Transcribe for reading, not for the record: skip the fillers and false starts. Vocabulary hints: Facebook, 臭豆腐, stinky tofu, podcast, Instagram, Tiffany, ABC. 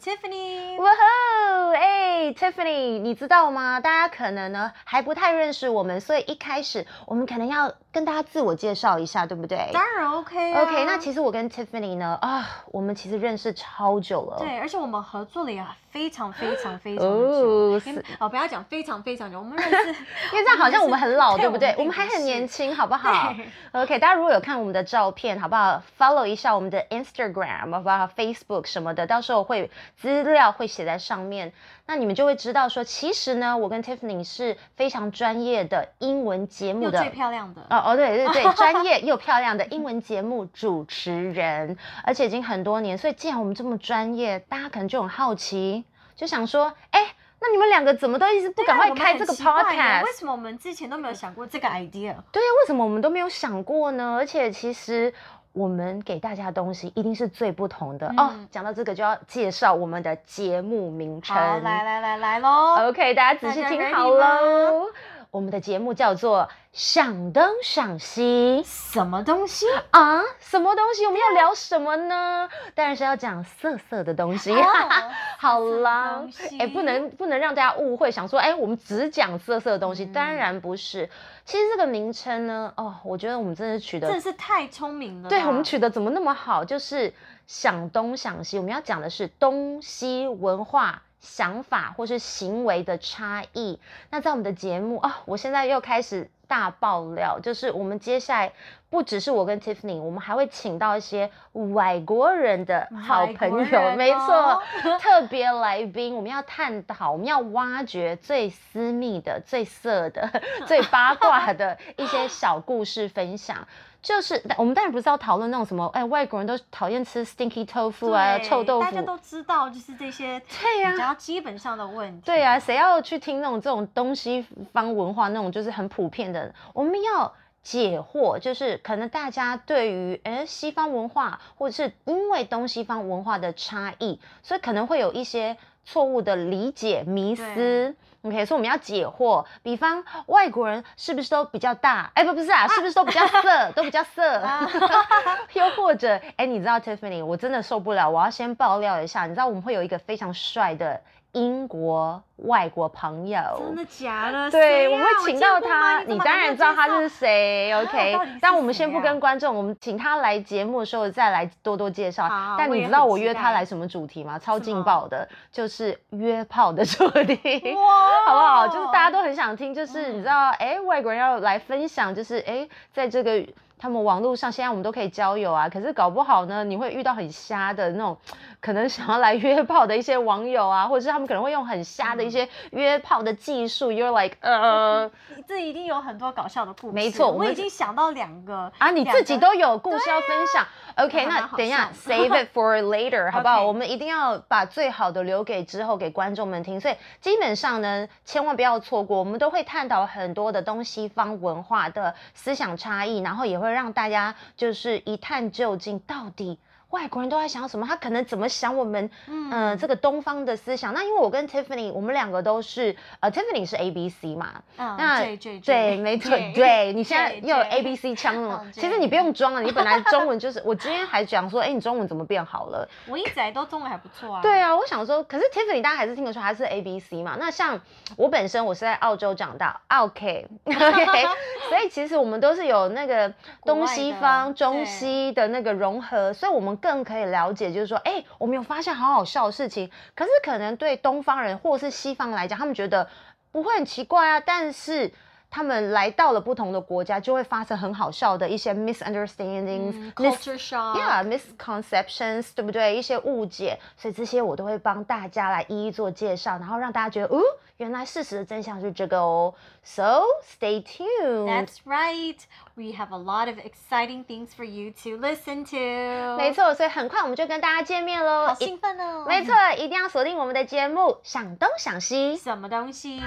Tiffany。哇哦，哎 ，Tiffany， 你知道吗？大家可能呢还不太认识我们，所以一开始我们可能要跟大家自我介绍一下，对不对？当然 OK 啊。OK， 那其实我跟 Tiffany 呢我们其实认识超久了。对，而且我们合作了也非常的久。不要讲非常久，我们认识，因为这样好像我们很老，对不对？我们还很年轻，好不好 ？OK， 大家如果有看我们的照片，好不好 ？Follow 一下我们的 Instagram， 好不好 ？Facebook 什么的，到时候会资料会写在上面，那你们就会知道说，其实呢，我跟 Tiffany 是非常专业的英文节目的，又最漂亮的对，专业又漂亮的英文节目主持人，而且已经很多年，所以既然我们这么专业，大家可能就很好奇，就想说，那你们两个怎么都一直不赶快开这个 podcast？ 为什么我们之前都没有想过这个 idea？ 对，为什么我们都没有想过呢？而且其实我们给大家的东西一定是最不同的哦。讲到这个就要介绍我们的节目名称。好，来喽 ！OK， 大家仔细听好喽。我们的节目叫做想东想西，什么东西啊？什么东西？我们要聊什么呢？当然是要讲色色的东西。好啦，不能让大家误会，想说我们只讲色色的东西，当然不是。其实这个名称呢，我觉得我们真的取得真的是太聪明了。对，我们取得怎么那么好？就是想东想西，我们要讲的是东西文化。想法或是行为的差异。那在我们的节目我现在又开始大爆料，就是我们接下来不只是我跟 Tiffany， 我们还会请到一些外国人的好朋友，没错，特别来宾。我们要探讨，我们要挖掘最私密的、最色的、最八卦的一些小故事分享。就是我们当然不是要讨论那种什么，外国人都讨厌吃 stinky tofu 啊，臭豆腐，大家都知道，就是这些比较基本上的问题。对啊，谁要去听那种这种东西方文化那种就是很普遍的？我们要解惑，就是可能大家对于西方文化，或者是因为东西方文化的差异，所以可能会有一些错误的理解迷思。OK， 所以我们要解惑，比方外国人是不是都比较大？不是啊，是不是都比较色，都比较色？又或者，你知道 Tiffany， 我真的受不了，我要先爆料一下，你知道我们会有一个非常帅的英国外国朋友。真的假的？对，我们会请到他，你当然知道他是谁。OK， 但我们先不跟观众，我们请他来节目的时候再来多多介绍。但你知道我约他来什么主题吗？超劲爆的，就是约炮的主题。哇！好不好？就是大家都很想听，就是你知道，外国人要来分享，就是在这个他们网络上，现在我们都可以交友啊，可是搞不好呢，你会遇到很瞎的那种，可能想要来约炮的一些网友啊，或者是他们可能会用很瞎的一些约炮的技术。You're like，这一定有很多搞笑的故事。没错，我已经想到两个啊，你自己都有故事要分享。OK， 那等一下 ，save it for later， 好不好？我们一定要把最好的留给之后给观众们听。所以基本上呢，千万不要错过，我们都会探讨很多的东西方文化的思想差异，然后也会让大家就是一探究竟，到底外国人都在想什么，他可能怎么想我们这个东方的思想。那因为我跟 Tiffany， 我们两个都是Tiffany 是 ABC 嘛，那对，没错，对，你现在又有 ABC 腔了。其实你不用装了，你本来中文就是，我今天还讲说，你中文怎么变好了？我一直都中文还不错啊。对啊，我想说，可是 Tiffany 大家还是听得出她是 ABC 嘛。那像我本身我是在澳洲长大 ，OK， 所以其实我们都是有那个东西方、中西的那个融合，所以我们更可以了解，就是说，我们有发现好好笑的事情，可是可能对东方人或是西方来讲，他们觉得不会很奇怪啊，但是他们来到了不同的国家，就会发生很好笑的一些 misunderstandings、culture shock、misconceptions， 对不对？一些误解，所以这些我都会帮大家来一一做介绍，然后让大家觉得，原来事实的真相是这个哦。So stay tuned. That's right. We have a lot of exciting things for you to listen to. 没错，所以很快我们就跟大家见面喽。好兴奋哦！没错，一定要锁定我们的节目，想东想西，什么东西？